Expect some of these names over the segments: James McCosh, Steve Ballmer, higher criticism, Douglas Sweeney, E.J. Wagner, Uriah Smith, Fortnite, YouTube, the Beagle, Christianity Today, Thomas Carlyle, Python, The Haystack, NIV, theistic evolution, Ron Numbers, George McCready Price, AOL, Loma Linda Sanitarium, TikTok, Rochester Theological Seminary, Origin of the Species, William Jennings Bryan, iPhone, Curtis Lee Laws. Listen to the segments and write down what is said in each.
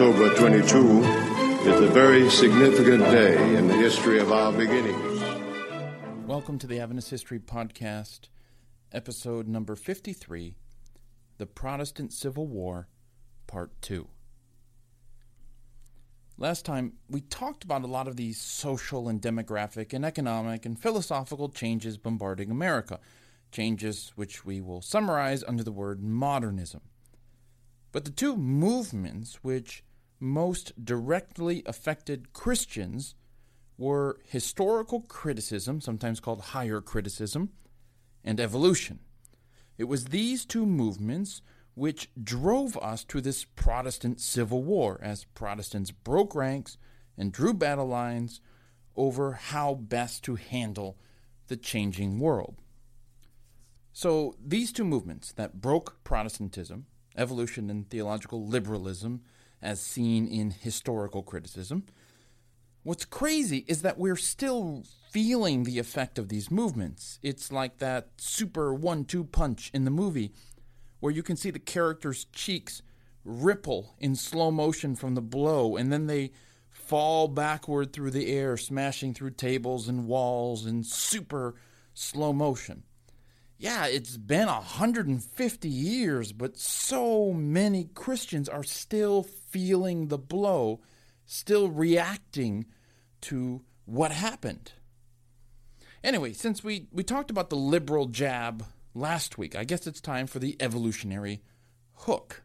October 22 is a very significant day in the history of our beginnings. Welcome to the Adventist History Podcast, episode number 53, The Protestant Civil War, Part 2. Last time, we talked about a lot of these social and demographic and economic and philosophical changes bombarding America, changes which we will summarize under the word modernism. But the two movements which most directly affected Christians were historical criticism, sometimes called higher criticism, and evolution. It was these two movements which drove us to this Protestant Civil War, as Protestants broke ranks and drew battle lines over how best to handle the changing world. So these two movements that broke Protestantism, evolution and theological liberalism, as seen in historical criticism. What's crazy is that we're still feeling the effect of these movements. It's like that super 1-2 punch in the movie where you can see the characters' cheeks ripple in slow motion from the blow, and then they fall backward through the air, smashing through tables and walls in super slow motion. Yeah, it's been 150 years, but so many Christians are still feeling the blow, still reacting to what happened. Anyway, since we talked about the liberal jab last week, I guess it's time for the evolutionary hook.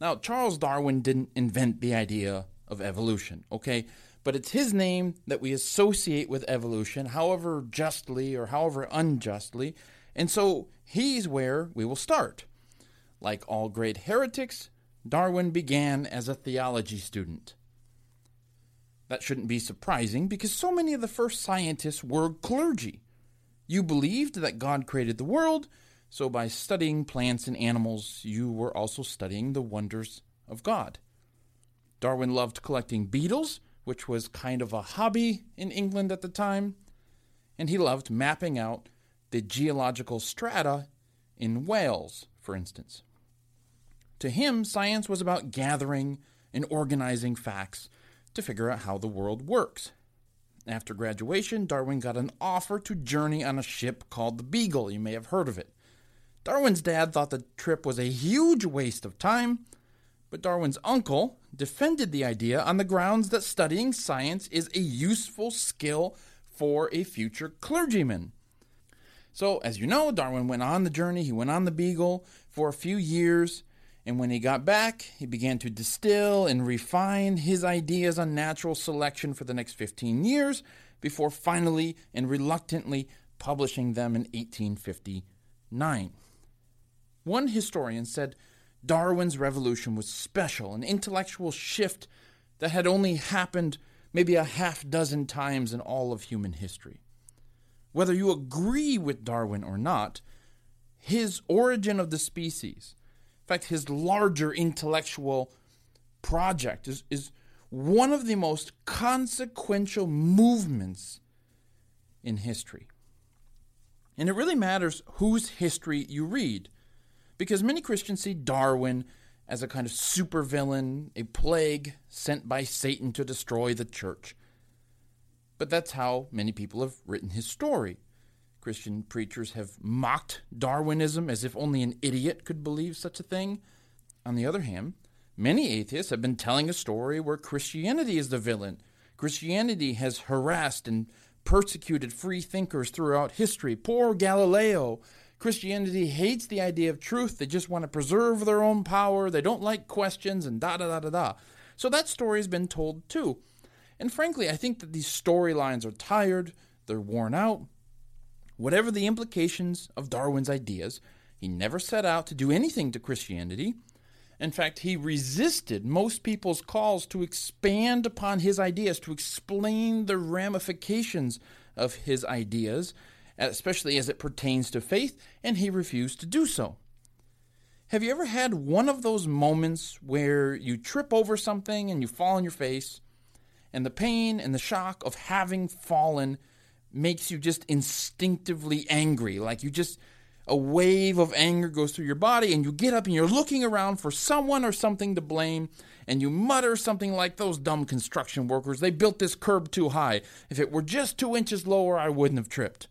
Now, Charles Darwin didn't invent the idea of evolution, okay? But it's his name that we associate with evolution, however justly or however unjustly, and so he's where we will start. Like all great heretics, Darwin began as a theology student. That shouldn't be surprising because so many of the first scientists were clergy. You believed that God created the world, so by studying plants and animals, you were also studying the wonders of God. Darwin loved collecting beetles, which was kind of a hobby in England at the time, and he loved mapping out the geological strata in Wales, for instance. To him, science was about gathering and organizing facts to figure out how the world works. After graduation, Darwin got an offer to journey on a ship called the Beagle. You may have heard of it. Darwin's dad thought the trip was a huge waste of time, but Darwin's uncle defended the idea on the grounds that studying science is a useful skill for a future clergyman. So, as you know, Darwin went on the journey, he went on the Beagle for a few years, and when he got back, he began to distill and refine his ideas on natural selection for the next 15 years, before finally and reluctantly publishing them in 1859. One historian said, Darwin's revolution was special, an intellectual shift that had only happened maybe a half dozen times in all of human history. Whether you agree with Darwin or not, his Origin of the Species, in fact, his larger intellectual project is one of the most consequential movements in history. And it really matters whose history you read, because many Christians see Darwin as a kind of supervillain, a plague sent by Satan to destroy the church. But that's how many people have written his story. Christian preachers have mocked Darwinism as if only an idiot could believe such a thing. On the other hand, many atheists have been telling a story where Christianity is the villain. Christianity has harassed and persecuted free thinkers throughout history. Poor Galileo. Christianity hates the idea of truth. They just want to preserve their own power. They don't like questions and da-da-da-da-da. So that story has been told too. And frankly, I think that these storylines are tired. They're worn out. Whatever the implications of Darwin's ideas, he never set out to do anything to Christianity. In fact, he resisted most people's calls to expand upon his ideas, to explain the ramifications of his ideas, especially as it pertains to faith, and he refused to do so. Have you ever had one of those moments where you trip over something and you fall on your face, and the pain and the shock of having fallen makes you just instinctively angry, like you just a wave of anger goes through your body, and you get up and you're looking around for someone or something to blame, and you mutter something like, those dumb construction workers, they built this curb too high. If it were just 2 inches lower, I wouldn't have tripped.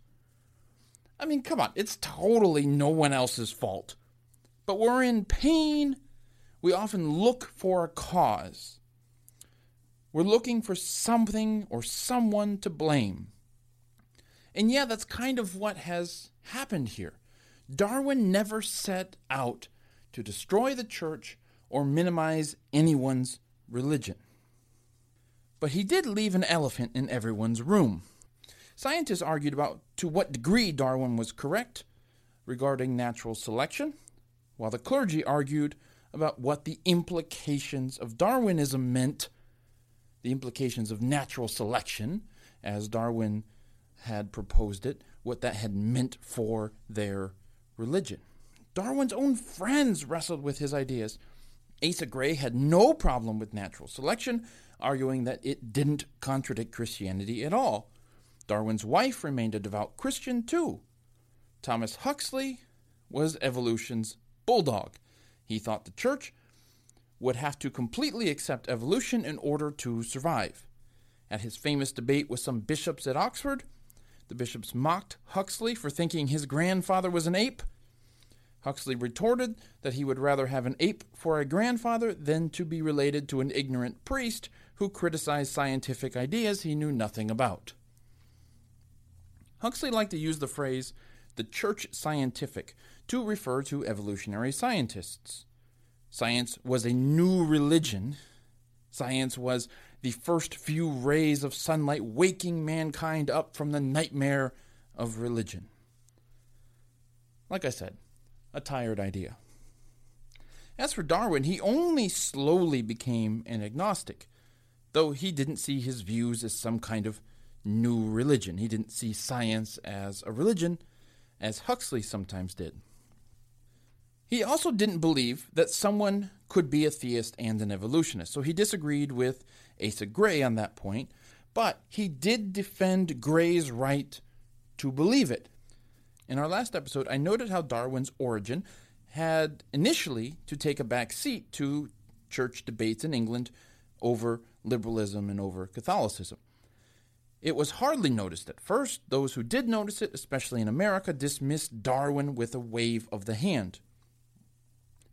I mean, come on, it's totally no one else's fault. But we're in pain. We often look for a cause. We're looking for something or someone to blame. And yeah, that's kind of what has happened here. Darwin never set out to destroy the church or minimize anyone's religion. But he did leave an elephant in everyone's room. Scientists argued about to what degree Darwin was correct regarding natural selection, while the clergy argued about what the implications of Darwinism meant, the implications of natural selection, as Darwin had proposed it, what that had meant for their religion. Darwin's own friends wrestled with his ideas. Asa Gray had no problem with natural selection, arguing that it didn't contradict Christianity at all. Darwin's wife remained a devout Christian too. Thomas Huxley was evolution's bulldog. He thought the church would have to completely accept evolution in order to survive. At his famous debate with some bishops at Oxford, the bishops mocked Huxley for thinking his grandfather was an ape. Huxley retorted that he would rather have an ape for a grandfather than to be related to an ignorant priest who criticized scientific ideas he knew nothing about. Huxley liked to use the phrase, the church scientific, to refer to evolutionary scientists. Science was a new religion. Science was the first few rays of sunlight waking mankind up from the nightmare of religion. Like I said, a tired idea. As for Darwin, he only slowly became an agnostic, though he didn't see his views as some kind of new religion. He didn't see science as a religion, as Huxley sometimes did. He also didn't believe that someone could be a theist and an evolutionist, so he disagreed with Asa Gray on that point, but he did defend Gray's right to believe it. In our last episode, I noted how Darwin's Origin had initially to take a back seat to church debates in England over liberalism and over Catholicism. It was hardly noticed at first. Those who did notice it, especially in America, dismissed Darwin with a wave of the hand.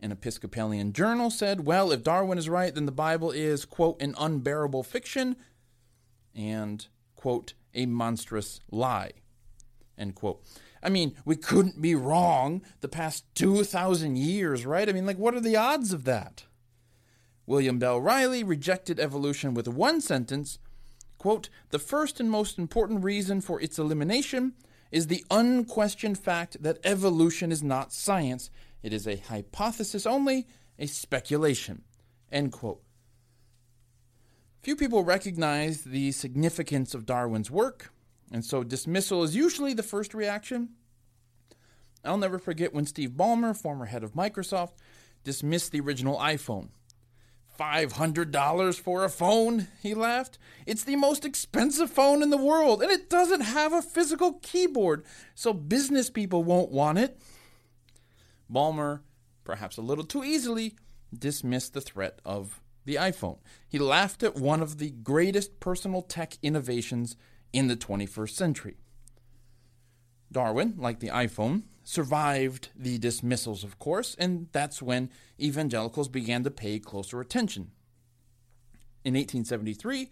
An Episcopalian journal said, well, if Darwin is right, then the Bible is, quote, an unbearable fiction and, quote, a monstrous lie, end quote. I mean, we couldn't be wrong the past 2,000 years, right? I mean, like, what are the odds of that? William Bell Riley rejected evolution with one sentence, quote, the first and most important reason for its elimination is the unquestioned fact that evolution is not science. It is a hypothesis only, a speculation, end quote. Few people recognize the significance of Darwin's work, and so dismissal is usually the first reaction. I'll never forget when Steve Ballmer, former head of Microsoft, dismissed the original iPhone. $500 for a phone, he laughed. It's the most expensive phone in the world, and it doesn't have a physical keyboard, so business people won't want it. Ballmer, perhaps a little too easily, dismissed the threat of the iPhone. He laughed at one of the greatest personal tech innovations in the 21st century. Darwin, like the iPhone, survived the dismissals, of course, and that's when evangelicals began to pay closer attention. In 1873,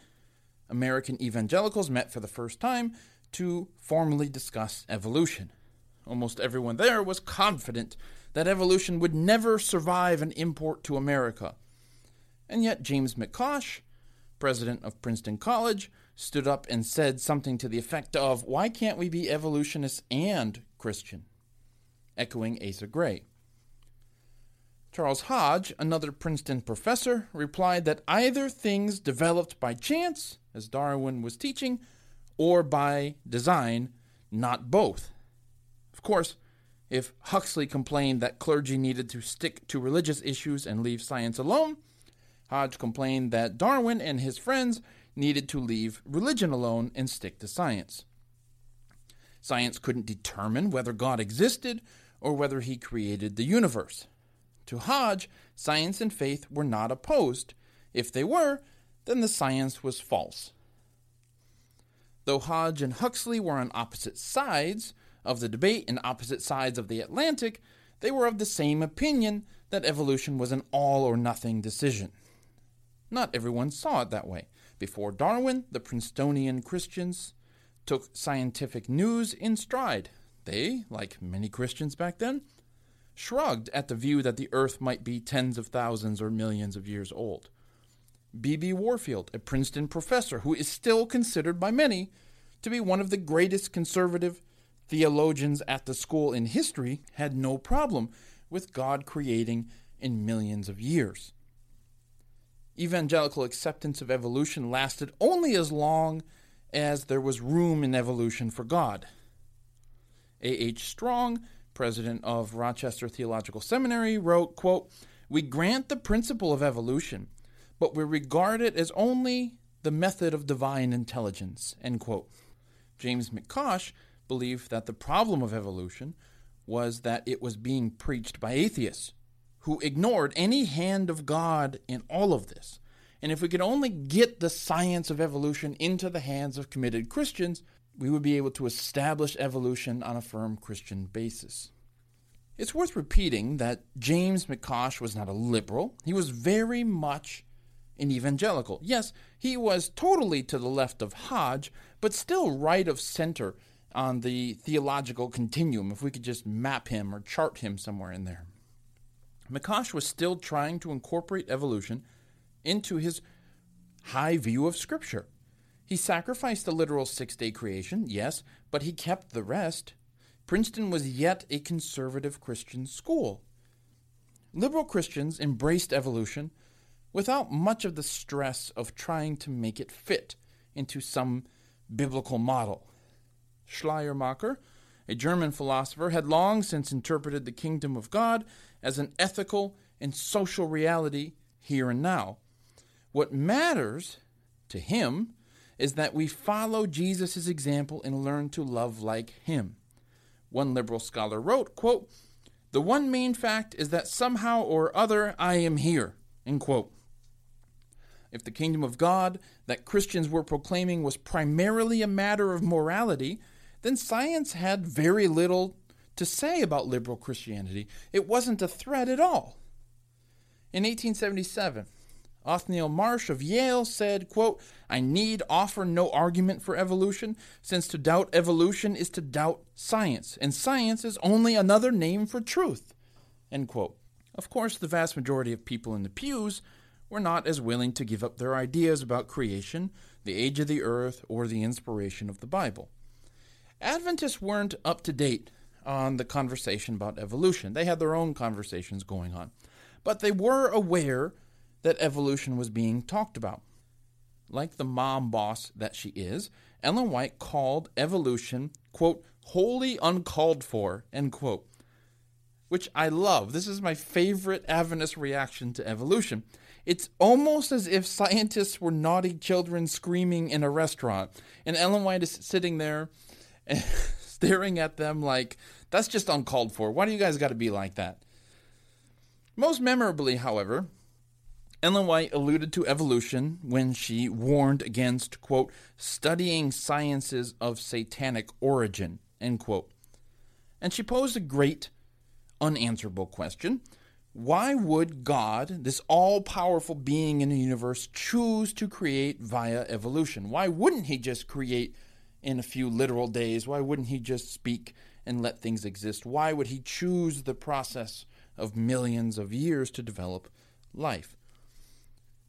American evangelicals met for the first time to formally discuss evolution. Almost everyone there was confident that evolution would never survive an import to America. And yet James McCosh, president of Princeton College, stood up and said something to the effect of, why can't we be evolutionists and Christian? Echoing Asa Gray. Charles Hodge, another Princeton professor, replied that either things developed by chance, as Darwin was teaching, or by design, not both. Of course, if Huxley complained that clergy needed to stick to religious issues and leave science alone, Hodge complained that Darwin and his friends needed to leave religion alone and stick to science. Science couldn't determine whether God existed or whether he created the universe. To Hodge, science and faith were not opposed. If they were, then the science was false. Though Hodge and Huxley were on opposite sides of the debate and opposite sides of the Atlantic, they were of the same opinion that evolution was an all-or-nothing decision. Not everyone saw it that way. Before Darwin, the Princetonian Christians took scientific news in stride. They, like many Christians back then, shrugged at the view that the Earth might be tens of thousands or millions of years old. B.B. Warfield, a Princeton professor who is still considered by many to be one of the greatest conservative theologians at the school in history, had no problem with God creating in millions of years. Evangelical acceptance of evolution lasted only as long as there was room in evolution for God. A. H. Strong, president of Rochester Theological Seminary, wrote, quote, "We grant the principle of evolution, but we regard it as only the method of divine intelligence," end quote. James McCosh believed that the problem of evolution was that it was being preached by atheists, who ignored any hand of God in all of this. And if we could only get the science of evolution into the hands of committed Christians, we would be able to establish evolution on a firm Christian basis. It's worth repeating that James McCosh was not a liberal. He was very much an evangelical. Yes, he was totally to the left of Hodge, but still right of center on the theological continuum, if we could just map him or chart him somewhere in there. McCosh was still trying to incorporate evolution into his high view of Scripture. He sacrificed the literal six-day creation, yes, but he kept the rest. Princeton was yet a conservative Christian school. Liberal Christians embraced evolution without much of the stress of trying to make it fit into some biblical model. Schleiermacher, a German philosopher, had long since interpreted the kingdom of God as an ethical and social reality here and now. What matters to him is that we follow Jesus' example and learn to love like him. One liberal scholar wrote, quote, "The one main fact is that somehow or other I am here," end quote. If the kingdom of God that Christians were proclaiming was primarily a matter of morality, then science had very little to say about liberal Christianity. It wasn't a threat at all. In 1877, Othniel Marsh of Yale said, quote, "I need offer no argument for evolution, since to doubt evolution is to doubt science, and science is only another name for truth," end quote. Of course, the vast majority of people in the pews were not as willing to give up their ideas about creation, the age of the earth, or the inspiration of the Bible. Adventists weren't up to date on the conversation about evolution. They had their own conversations going on. But they were aware that evolution was being talked about. Like the mom boss that she is, Ellen White called evolution, quote, "wholly uncalled for," end quote, which I love. This is my favorite Adventist reaction to evolution. It's almost as if scientists were naughty children screaming in a restaurant, and Ellen White is sitting there and staring at them like, "That's just uncalled for. Why do you guys got to be like that?" Most memorably, however, Ellen White alluded to evolution when she warned against, quote, "studying sciences of satanic origin," end quote. And she posed a great unanswerable question. Why would God, this all-powerful being in the universe, choose to create via evolution? Why wouldn't he just create in a few literal days? Why wouldn't he just speak and let things exist? Why would he choose the process of millions of years to develop life?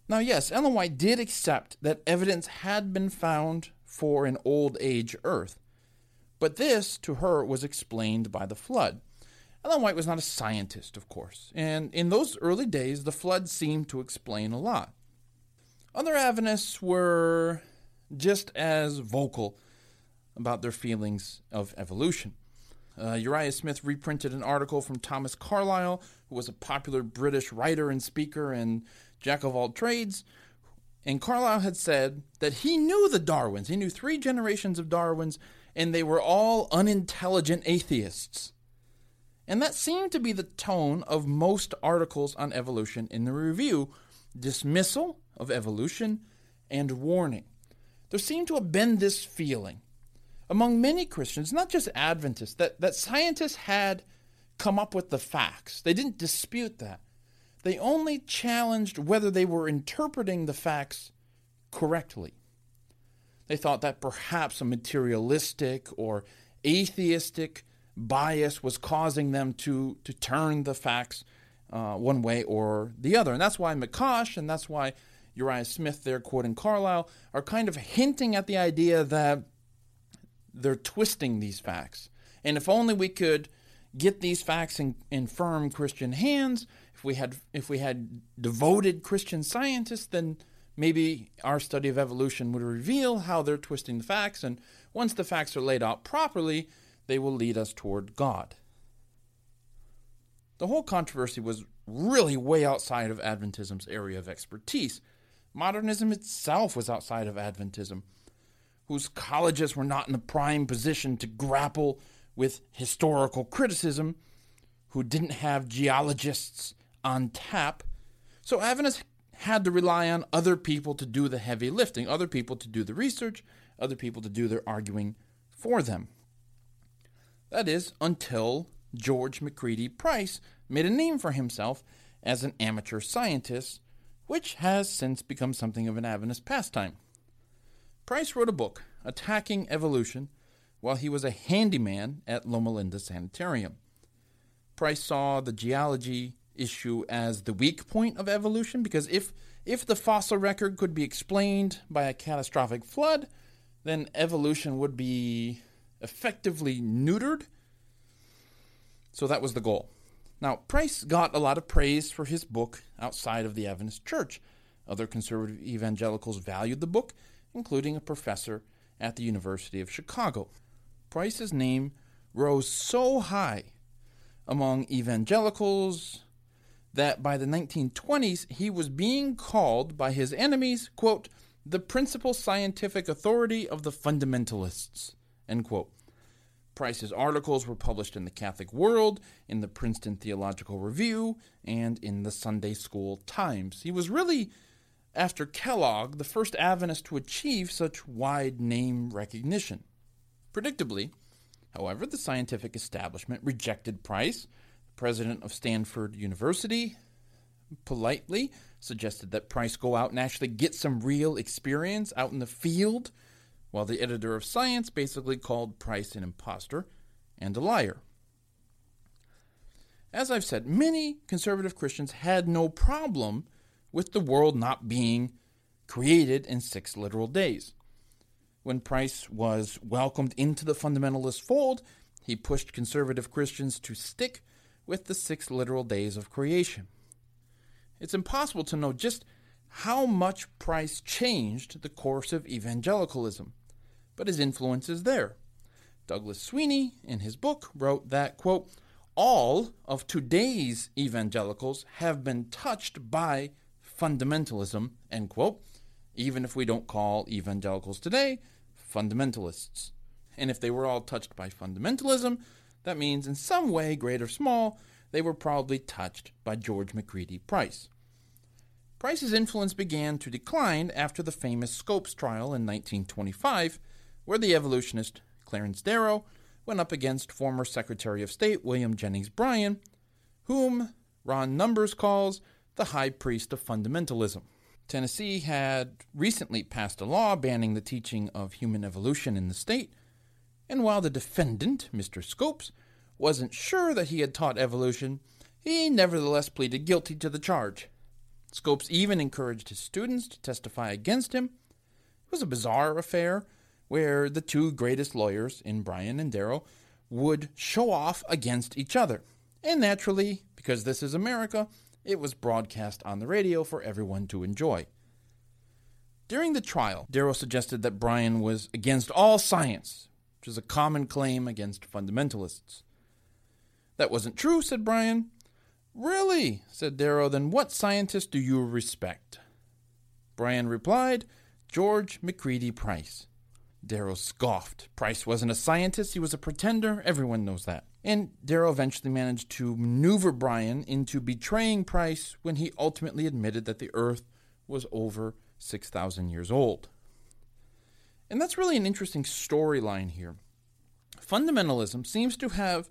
Now, yes, Ellen White did accept that evidence had been found for an old-age Earth, but this, to her, was explained by the flood. Ellen White was not a scientist, of course, and in those early days, the flood seemed to explain a lot. Other Adventists were just as vocal about their feelings of evolution. Uriah Smith reprinted an article from Thomas Carlyle, who was a popular British writer and speaker and jack of all trades, and Carlyle had said that he knew the Darwins. He knew three generations of Darwins, and they were all unintelligent atheists. And that seemed to be the tone of most articles on evolution in the review, dismissal of evolution and warning. There seemed to have been this feeling among many Christians, not just Adventists, that scientists had come up with the facts. They didn't dispute that. They only challenged whether they were interpreting the facts correctly. They thought that perhaps a materialistic or atheistic bias was causing them to turn the facts one way or the other. And that's why McCosh and that's why Uriah Smith there quoting Carlyle are kind of hinting at the idea that they're twisting these facts. And if only we could get these facts in firm Christian hands, if we had devoted Christian scientists, then maybe our study of evolution would reveal how they're twisting the facts. And once the facts are laid out properly, they will lead us toward God. The whole controversy was really way outside of Adventism's area of expertise. Modernism itself was outside of Adventism, whose colleges were not in the prime position to grapple with historical criticism, who didn't have geologists on tap. So Adventists had to rely on other people to do the heavy lifting, other people to do the research, other people to do their arguing for them. That is, until George McCready Price made a name for himself as an amateur scientist, which has since become something of an Adventist pastime. Price wrote a book attacking evolution while he was a handyman at Loma Linda Sanitarium. Price saw the geology issue as the weak point of evolution because if the fossil record could be explained by a catastrophic flood, then evolution would be effectively neutered. So that was the goal. Now, Price got a lot of praise for his book outside of the Adventist Church. Other conservative evangelicals valued the book, including a professor at the University of Chicago. Price's name rose so high among evangelicals that by the 1920s, he was being called by his enemies, quote, the principal scientific authority of the fundamentalists. End quote. Price's articles were published in the Catholic World, in the Princeton Theological Review, and in the Sunday School Times. He was really, after Kellogg, the first Adventist to achieve such wide name recognition. Predictably, however, the scientific establishment rejected Price. The president of Stanford University politely suggested that Price go out and actually get some real experience out in the field, while the editor of Science basically called Price an imposter and a liar. As I've said, many conservative Christians had no problem with the world not being created in 6 literal days. When Price was welcomed into the fundamentalist fold, he pushed conservative Christians to stick with the 6 literal days of creation. It's impossible to know just how much Price changed the course of evangelicalism, but his influence is there. Douglas Sweeney, in his book, wrote that, quote, all of today's evangelicals have been touched by fundamentalism, end quote, even if we don't call evangelicals today fundamentalists. And if they were all touched by fundamentalism, that means in some way, great or small, they were probably touched by George McCready Price. Price's influence began to decline after the famous Scopes trial in 1925, where the evolutionist Clarence Darrow went up against former Secretary of State William Jennings Bryan, whom Ron Numbers calls the high priest of fundamentalism. Tennessee had recently passed a law banning the teaching of human evolution in the state, and while the defendant, Mr. Scopes, wasn't sure that he had taught evolution, he nevertheless pleaded guilty to the charge. Scopes even encouraged his students to testify against him. It was a bizarre affair where the two greatest lawyers in Bryan and Darrow would show off against each other. And naturally, because this is America, it was broadcast on the radio for everyone to enjoy. During the trial, Darrow suggested that Bryan was against all science, which is a common claim against fundamentalists. That wasn't true, said Bryan. Really, said Darrow, then what scientist do you respect? Bryan replied, George McCready Price. Darrow scoffed. Price wasn't a scientist, he was a pretender, everyone knows that. And Darrow eventually managed to maneuver Bryan into betraying Price when he ultimately admitted that the Earth was over 6,000 years old. And that's really an interesting storyline here. Fundamentalism seems to have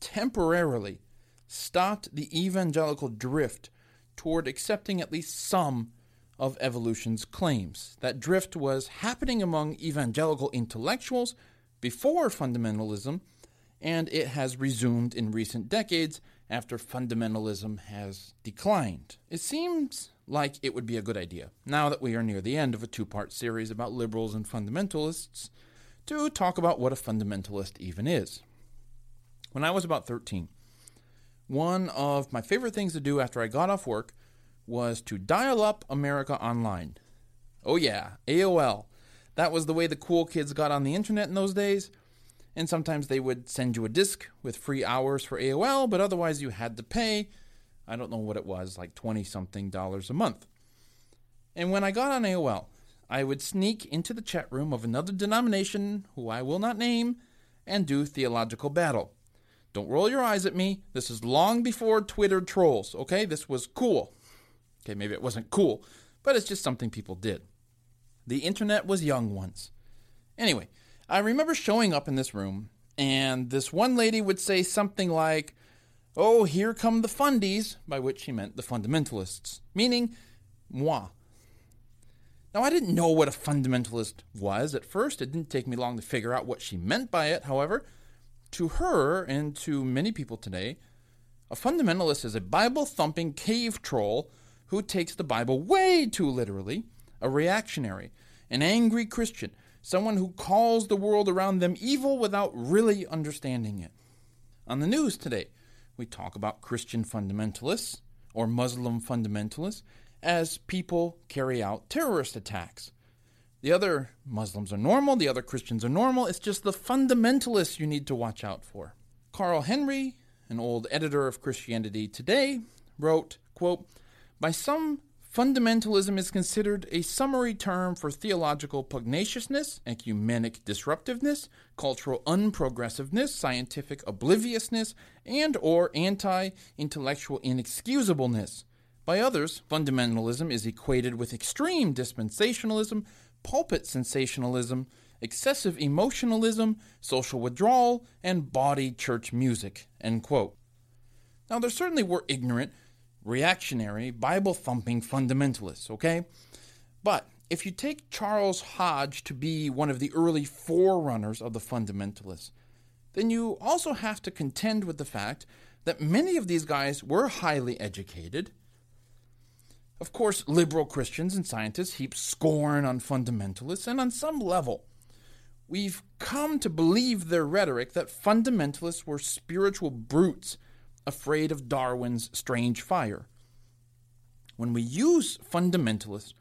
temporarily stopped the evangelical drift toward accepting at least some of evolution's claims. That drift was happening among evangelical intellectuals before fundamentalism, and it has resumed in recent decades after fundamentalism has declined. It seems like it would be a good idea, now that we are near the end of a two-part series about liberals and fundamentalists, to talk about what a fundamentalist even is. When I was about 13, one of my favorite things to do after I got off work was to dial up America Online. Oh yeah, AOL. That was the way the cool kids got on the internet in those days. And sometimes they would send you a disc with free hours for AOL, but otherwise you had to pay, I don't know what it was, like $20-something a month. And when I got on AOL, I would sneak into the chat room of another denomination, who I will not name, and do theological battle. Don't roll your eyes at me. This is long before Twitter trolls, okay? This was cool. Okay, maybe it wasn't cool, but it's just something people did. The internet was young once. Anyway, I remember showing up in this room, and this one lady would say something like, "Oh, here come the fundies," by which she meant the fundamentalists, meaning moi. Now, I didn't know what a fundamentalist was at first. It didn't take me long to figure out what she meant by it. However, to her and to many people today, a fundamentalist is a Bible-thumping cave troll who takes the Bible way too literally, a reactionary, an angry Christian, someone who calls the world around them evil without really understanding it. On the news today, we talk about Christian fundamentalists or Muslim fundamentalists as people carry out terrorist attacks. The other Muslims are normal, the other Christians are normal, it's just the fundamentalists you need to watch out for. Carl Henry, an old editor of Christianity Today, wrote, quote, "By some, fundamentalism is considered a summary term for theological pugnaciousness, ecumenic disruptiveness, cultural unprogressiveness, scientific obliviousness, and or anti-intellectual inexcusableness. By others, fundamentalism is equated with extreme dispensationalism, pulpit sensationalism, excessive emotionalism, social withdrawal, and bawdy church music," end quote. Now, there certainly were ignorant, reactionary, Bible-thumping fundamentalists, okay? But if you take Charles Hodge to be one of the early forerunners of the fundamentalists, then you also have to contend with the fact that many of these guys were highly educated. Of course, liberal Christians and scientists heap scorn on fundamentalists, and on some level, we've come to believe their rhetoric that fundamentalists were spiritual brutes afraid of Darwin's strange fire. When we use fundamentalist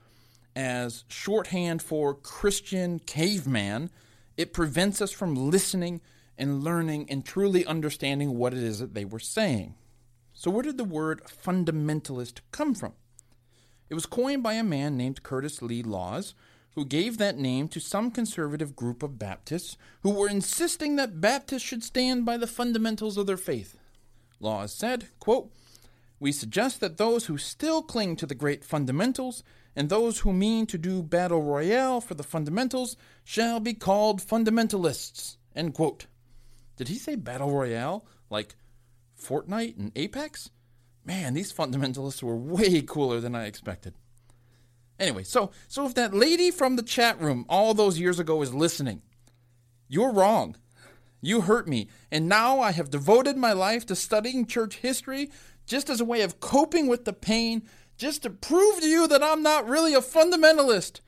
as shorthand for Christian caveman, it prevents us from listening and learning and truly understanding what it is that they were saying. So where did the word fundamentalist come from? It was coined by a man named Curtis Lee Laws, who gave that name to some conservative group of Baptists who were insisting that Baptists should stand by the fundamentals of their faith. Laws said, quote, "We suggest that those who still cling to the great fundamentals and those who mean to do battle royale for the fundamentals shall be called fundamentalists," end quote. Did he say battle royale like Fortnite and Apex? Man, these fundamentalists were way cooler than I expected. Anyway, so if that lady from the chat room all those years ago is listening, you're wrong. You hurt me, and now I have devoted my life to studying church history just as a way of coping with the pain, just to prove to you that I'm not really a fundamentalist.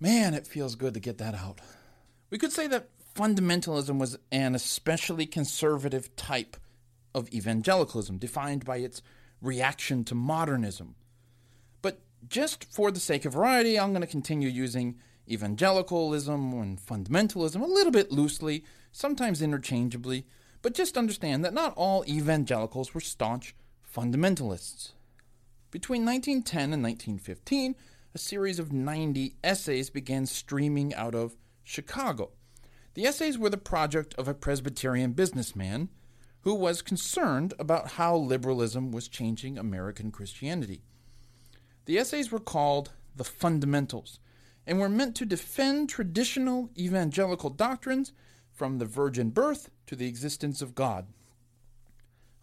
Man, it feels good to get that out. We could say that fundamentalism was an especially conservative type of evangelicalism, defined by its reaction to modernism. But just for the sake of variety, I'm going to continue using evangelicalism and fundamentalism a little bit loosely, sometimes interchangeably, but just understand that not all evangelicals were staunch fundamentalists. Between 1910 and 1915, a series of 90 essays began streaming out of Chicago. The essays were the project of a Presbyterian businessman who was concerned about how liberalism was changing American Christianity. The essays were called The Fundamentals and were meant to defend traditional evangelical doctrines from the virgin birth to the existence of God.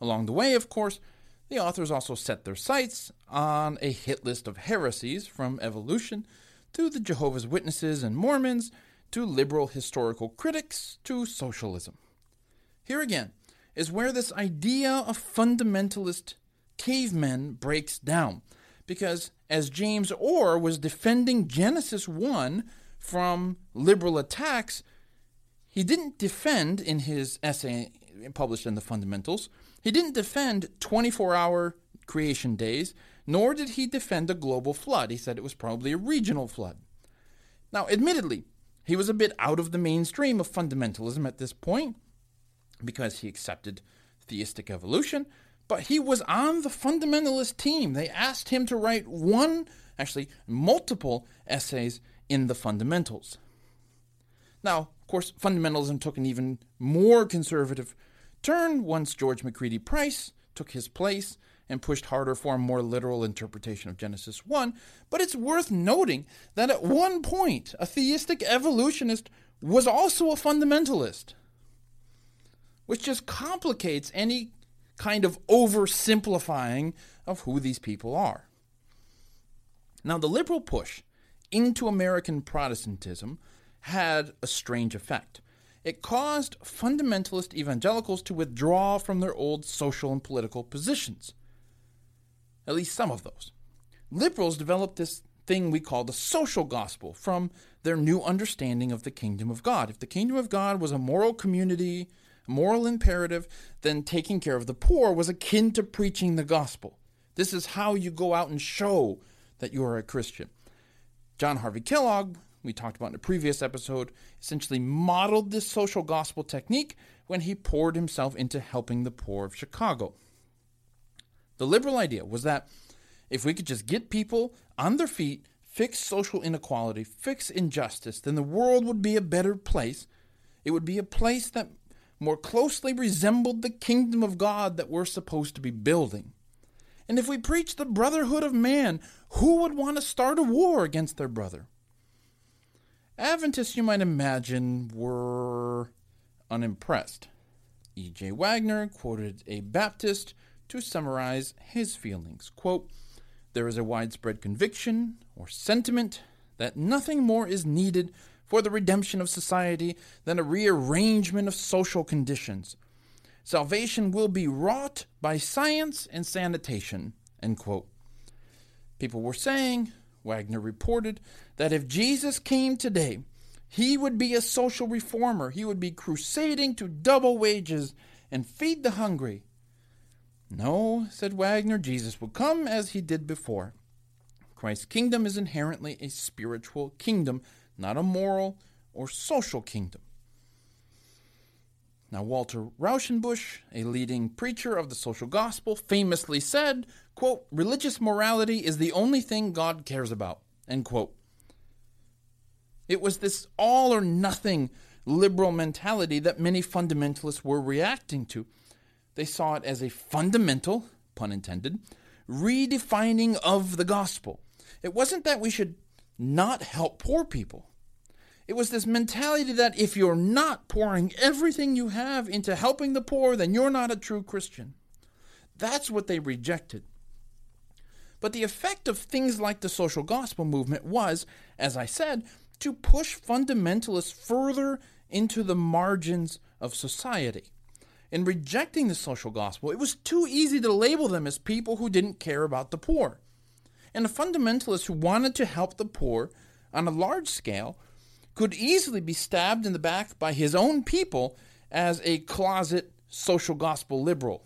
Along the way, of course, the authors also set their sights on a hit list of heresies from evolution to the Jehovah's Witnesses and Mormons to liberal historical critics to socialism. Here again is where this idea of fundamentalist cavemen breaks down, because as James Orr was defending Genesis 1 from liberal attacks, he didn't defend in his essay published in The Fundamentals, he didn't defend 24-hour creation days, nor did he defend a global flood. He said it was probably a regional flood. Now, admittedly, he was a bit out of the mainstream of fundamentalism at this point because he accepted theistic evolution, but he was on the fundamentalist team. They asked him to write multiple essays in The Fundamentals. Now, of course, fundamentalism took an even more conservative turn once George McCready Price took his place and pushed harder for a more literal interpretation of Genesis 1, but it's worth noting that at one point, a theistic evolutionist was also a fundamentalist, which just complicates any kind of oversimplifying of who these people are. Now, the liberal push into American Protestantism had a strange effect. It caused fundamentalist evangelicals to withdraw from their old social and political positions, at least some of those. Liberals developed this thing we call the social gospel from their new understanding of the kingdom of God. If the kingdom of God was a moral community, a moral imperative, then taking care of the poor was akin to preaching the gospel. This is how you go out and show that you are a Christian. John Harvey Kellogg, we talked about in a previous episode, essentially modeled this social gospel technique when he poured himself into helping the poor of Chicago. The liberal idea was that if we could just get people on their feet, fix social inequality, fix injustice, then the world would be a better place. It would be a place that more closely resembled the kingdom of God that we're supposed to be building. And if we preach the brotherhood of man, who would want to start a war against their brother? Adventists, you might imagine, were unimpressed. E.J. Wagner quoted a Baptist to summarize his feelings. Quote, "There is a widespread conviction or sentiment that nothing more is needed for the redemption of society than a rearrangement of social conditions. Salvation will be wrought by science and sanitation." End quote. People were saying, Wagner reported, that if Jesus came today, he would be a social reformer. He would be crusading to double wages and feed the hungry. No, said Wagner, Jesus will come as he did before. Christ's kingdom is inherently a spiritual kingdom, not a moral or social kingdom. Now, Walter Rauschenbusch, a leading preacher of the social gospel, famously said, quote, "Religious morality is the only thing God cares about," end quote. It was this all-or-nothing liberal mentality that many fundamentalists were reacting to. They saw it as a fundamental, pun intended, redefining of the gospel. It wasn't that we should not help poor people. It was this mentality that if you're not pouring everything you have into helping the poor, then you're not a true Christian. That's what they rejected. But the effect of things like the social gospel movement was, as I said, to push fundamentalists further into the margins of society. In rejecting the social gospel, it was too easy to label them as people who didn't care about the poor. And the fundamentalists who wanted to help the poor on a large scale could easily be stabbed in the back by his own people as a closet social gospel liberal.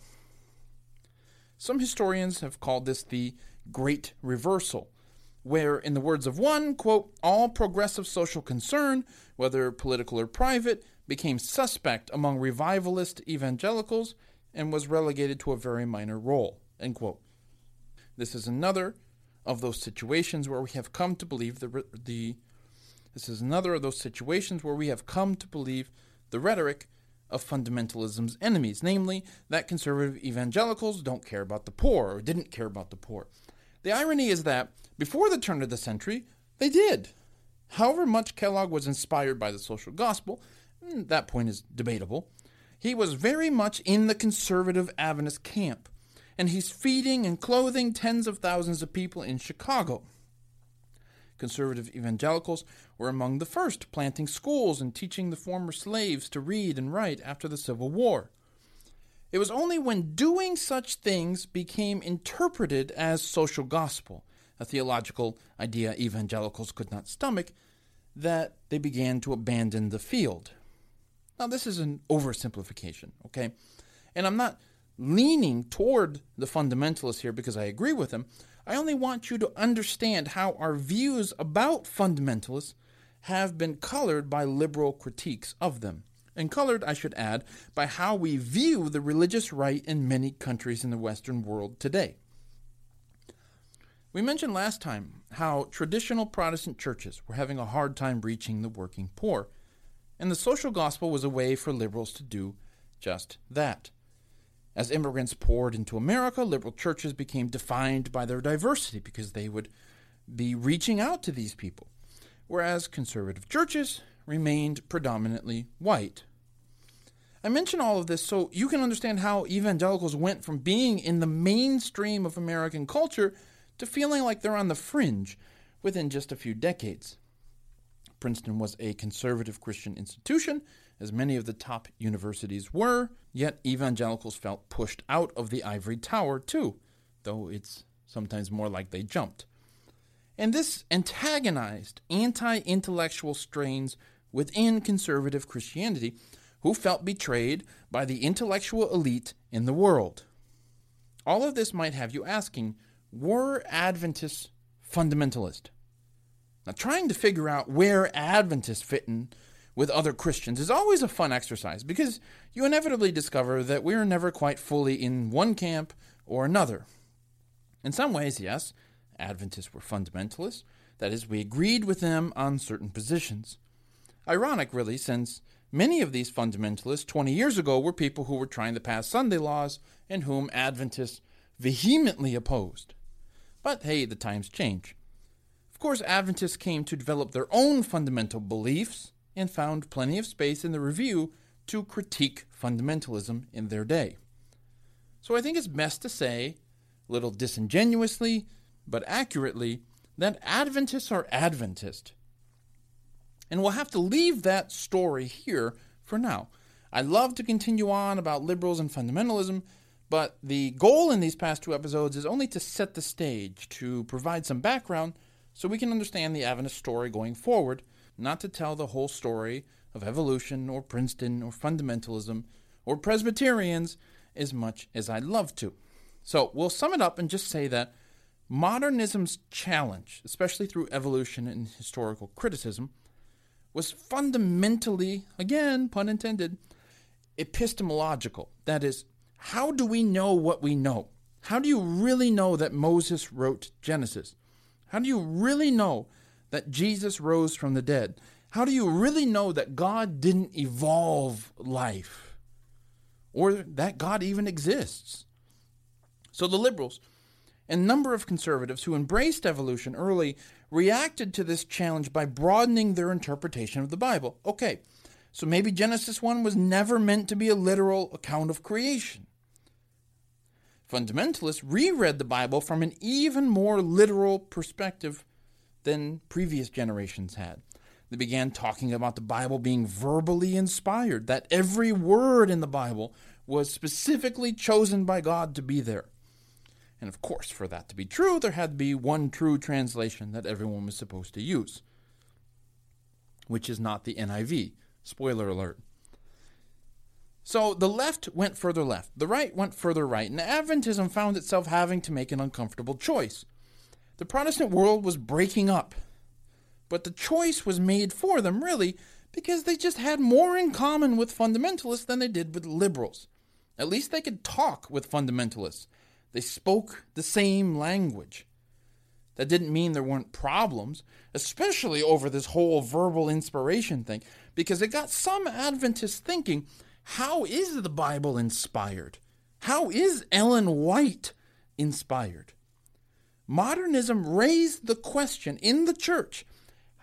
Some historians have called this the Great Reversal, where, in the words of one, quote, "all progressive social concern, whether political or private, became suspect among revivalist evangelicals and was relegated to a very minor role," end quote. This is another of those situations where we have come to believe the This is another of those situations where we have come to believe the rhetoric of fundamentalism's enemies, namely that conservative evangelicals don't care about the poor or didn't care about the poor. The irony is that before the turn of the century, they did. However much Kellogg was inspired by the social gospel, that point is debatable, he was very much in the conservative Adventist camp, and he's feeding and clothing tens of thousands of people in Chicago. Conservative evangelicals were among the first, planting schools and teaching the former slaves to read and write after the Civil War. It was only when doing such things became interpreted as social gospel, a theological idea evangelicals could not stomach, that they began to abandon the field. Now, this is an oversimplification, okay? And I'm not leaning toward the fundamentalists here because I agree with them. I only want you to understand how our views about fundamentalists have been colored by liberal critiques of them. And colored, I should add, by how we view the religious right in many countries in the Western world today. We mentioned last time how traditional Protestant churches were having a hard time reaching the working poor, and the social gospel was a way for liberals to do just that. As immigrants poured into America, liberal churches became defined by their diversity because they would be reaching out to these people, whereas conservative churches remained predominantly white. I mention all of this so you can understand how evangelicals went from being in the mainstream of American culture to feeling like they're on the fringe within just a few decades. Princeton was a conservative Christian institution, as many of the top universities were, yet evangelicals felt pushed out of the ivory tower too, though it's sometimes more like they jumped. And this antagonized anti-intellectual strains within conservative Christianity, who felt betrayed by the intellectual elite in the world. All of this might have you asking, were Adventists fundamentalist? Now, trying to figure out where Adventists fit in with other Christians is always a fun exercise because you inevitably discover that we are never quite fully in one camp or another. In some ways, yes, Adventists were fundamentalists. That is, we agreed with them on certain positions. Ironic, really, since many of these fundamentalists 20 years ago were people who were trying to pass Sunday laws and whom Adventists vehemently opposed. But hey, the times change. Of course, Adventists came to develop their own fundamental beliefs and found plenty of space in the Review to critique fundamentalism in their day. So I think it's best to say, a little disingenuously but accurately, that Adventists are Adventist. And we'll have to leave that story here for now. I'd love to continue on about liberals and fundamentalism, but the goal in these past two episodes is only to set the stage, to provide some background so we can understand the Adventist story going forward, not to tell the whole story of evolution or Princeton or fundamentalism or Presbyterians as much as I'd love to. So we'll sum it up and just say that modernism's challenge, especially through evolution and historical criticism, was fundamentally, again, pun intended, epistemological. That is, how do we know what we know? How do you really know that Moses wrote Genesis? How do you really know that Jesus rose from the dead? How do you really know that God didn't evolve life or that God even exists? So the liberals and a number of conservatives who embraced evolution early reacted to this challenge by broadening their interpretation of the Bible. Okay, so maybe Genesis 1 was never meant to be a literal account of creation. Fundamentalists reread the Bible from an even more literal perspective than previous generations had. They began talking about the Bible being verbally inspired, that every word in the Bible was specifically chosen by God to be there. And of course, for that to be true, there had to be one true translation that everyone was supposed to use, which is not the NIV. Spoiler alert. So the left went further left, the right went further right, and Adventism found itself having to make an uncomfortable choice. The Protestant world was breaking up, but the choice was made for them, really, because they just had more in common with fundamentalists than they did with liberals. At least they could talk with fundamentalists. They spoke the same language. That didn't mean there weren't problems, especially over this whole verbal inspiration thing, because it got some Adventists thinking, how is the Bible inspired? How is Ellen White inspired? Modernism raised the question in the church,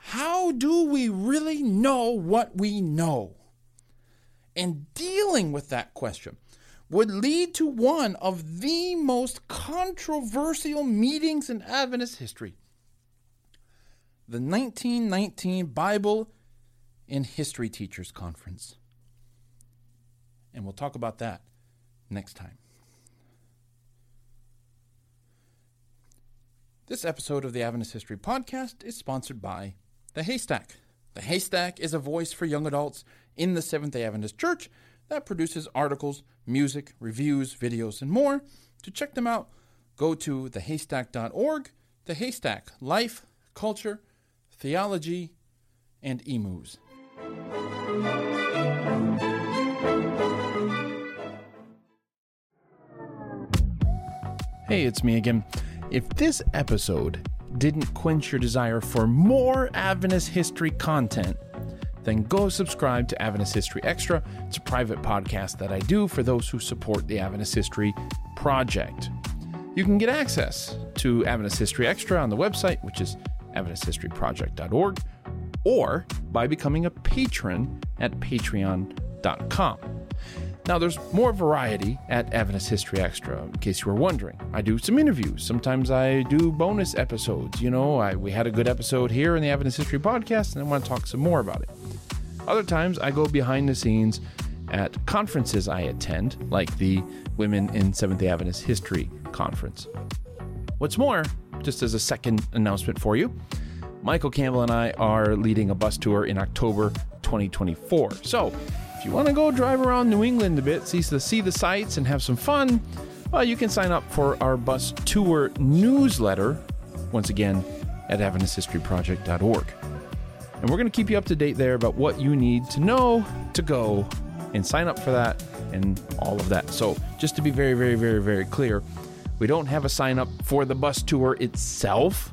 how do we really know what we know? And dealing with that question would lead to one of the most controversial meetings in Adventist history, the 1919 Bible and History Teachers Conference. And we'll talk about that next time. This episode of the Adventist History Podcast is sponsored by The Haystack. The Haystack is a voice for young adults in the Seventh-day Adventist Church that produces articles, music, reviews, videos, and more. To check them out, go to thehaystack.org. The Haystack, life, culture, theology, and emus. Hey, it's me again. If this episode didn't quench your desire for more Adventist history content, then go subscribe to Adventist History Extra. It's a private podcast that I do for those who support the Adventist History Project. You can get access to Adventist History Extra on the website, which is AdventistHistoryProject.org, or by becoming a patron at Patreon.com. Now, there's more variety at Adventist History Extra, in case you were wondering. I do some interviews. Sometimes I do bonus episodes. You know, we had a good episode here in the Adventist History Podcast, and I want to talk some more about it. Other times, I go behind the scenes at conferences I attend, like the Women in Seventh-day Adventist History Conference. What's more, just as a second announcement for you, Michael Campbell and I are leading a bus tour in October 2024. So, if you want to go drive around New England a bit, see the sights, and have some fun, well, you can sign up for our bus tour newsletter, once again, at AdventistHistoryProject.org. And we're going to keep you up to date there about what you need to know to go and sign up for that and all of that. So just to be very, very, very, very clear, we don't have a sign up for the bus tour itself,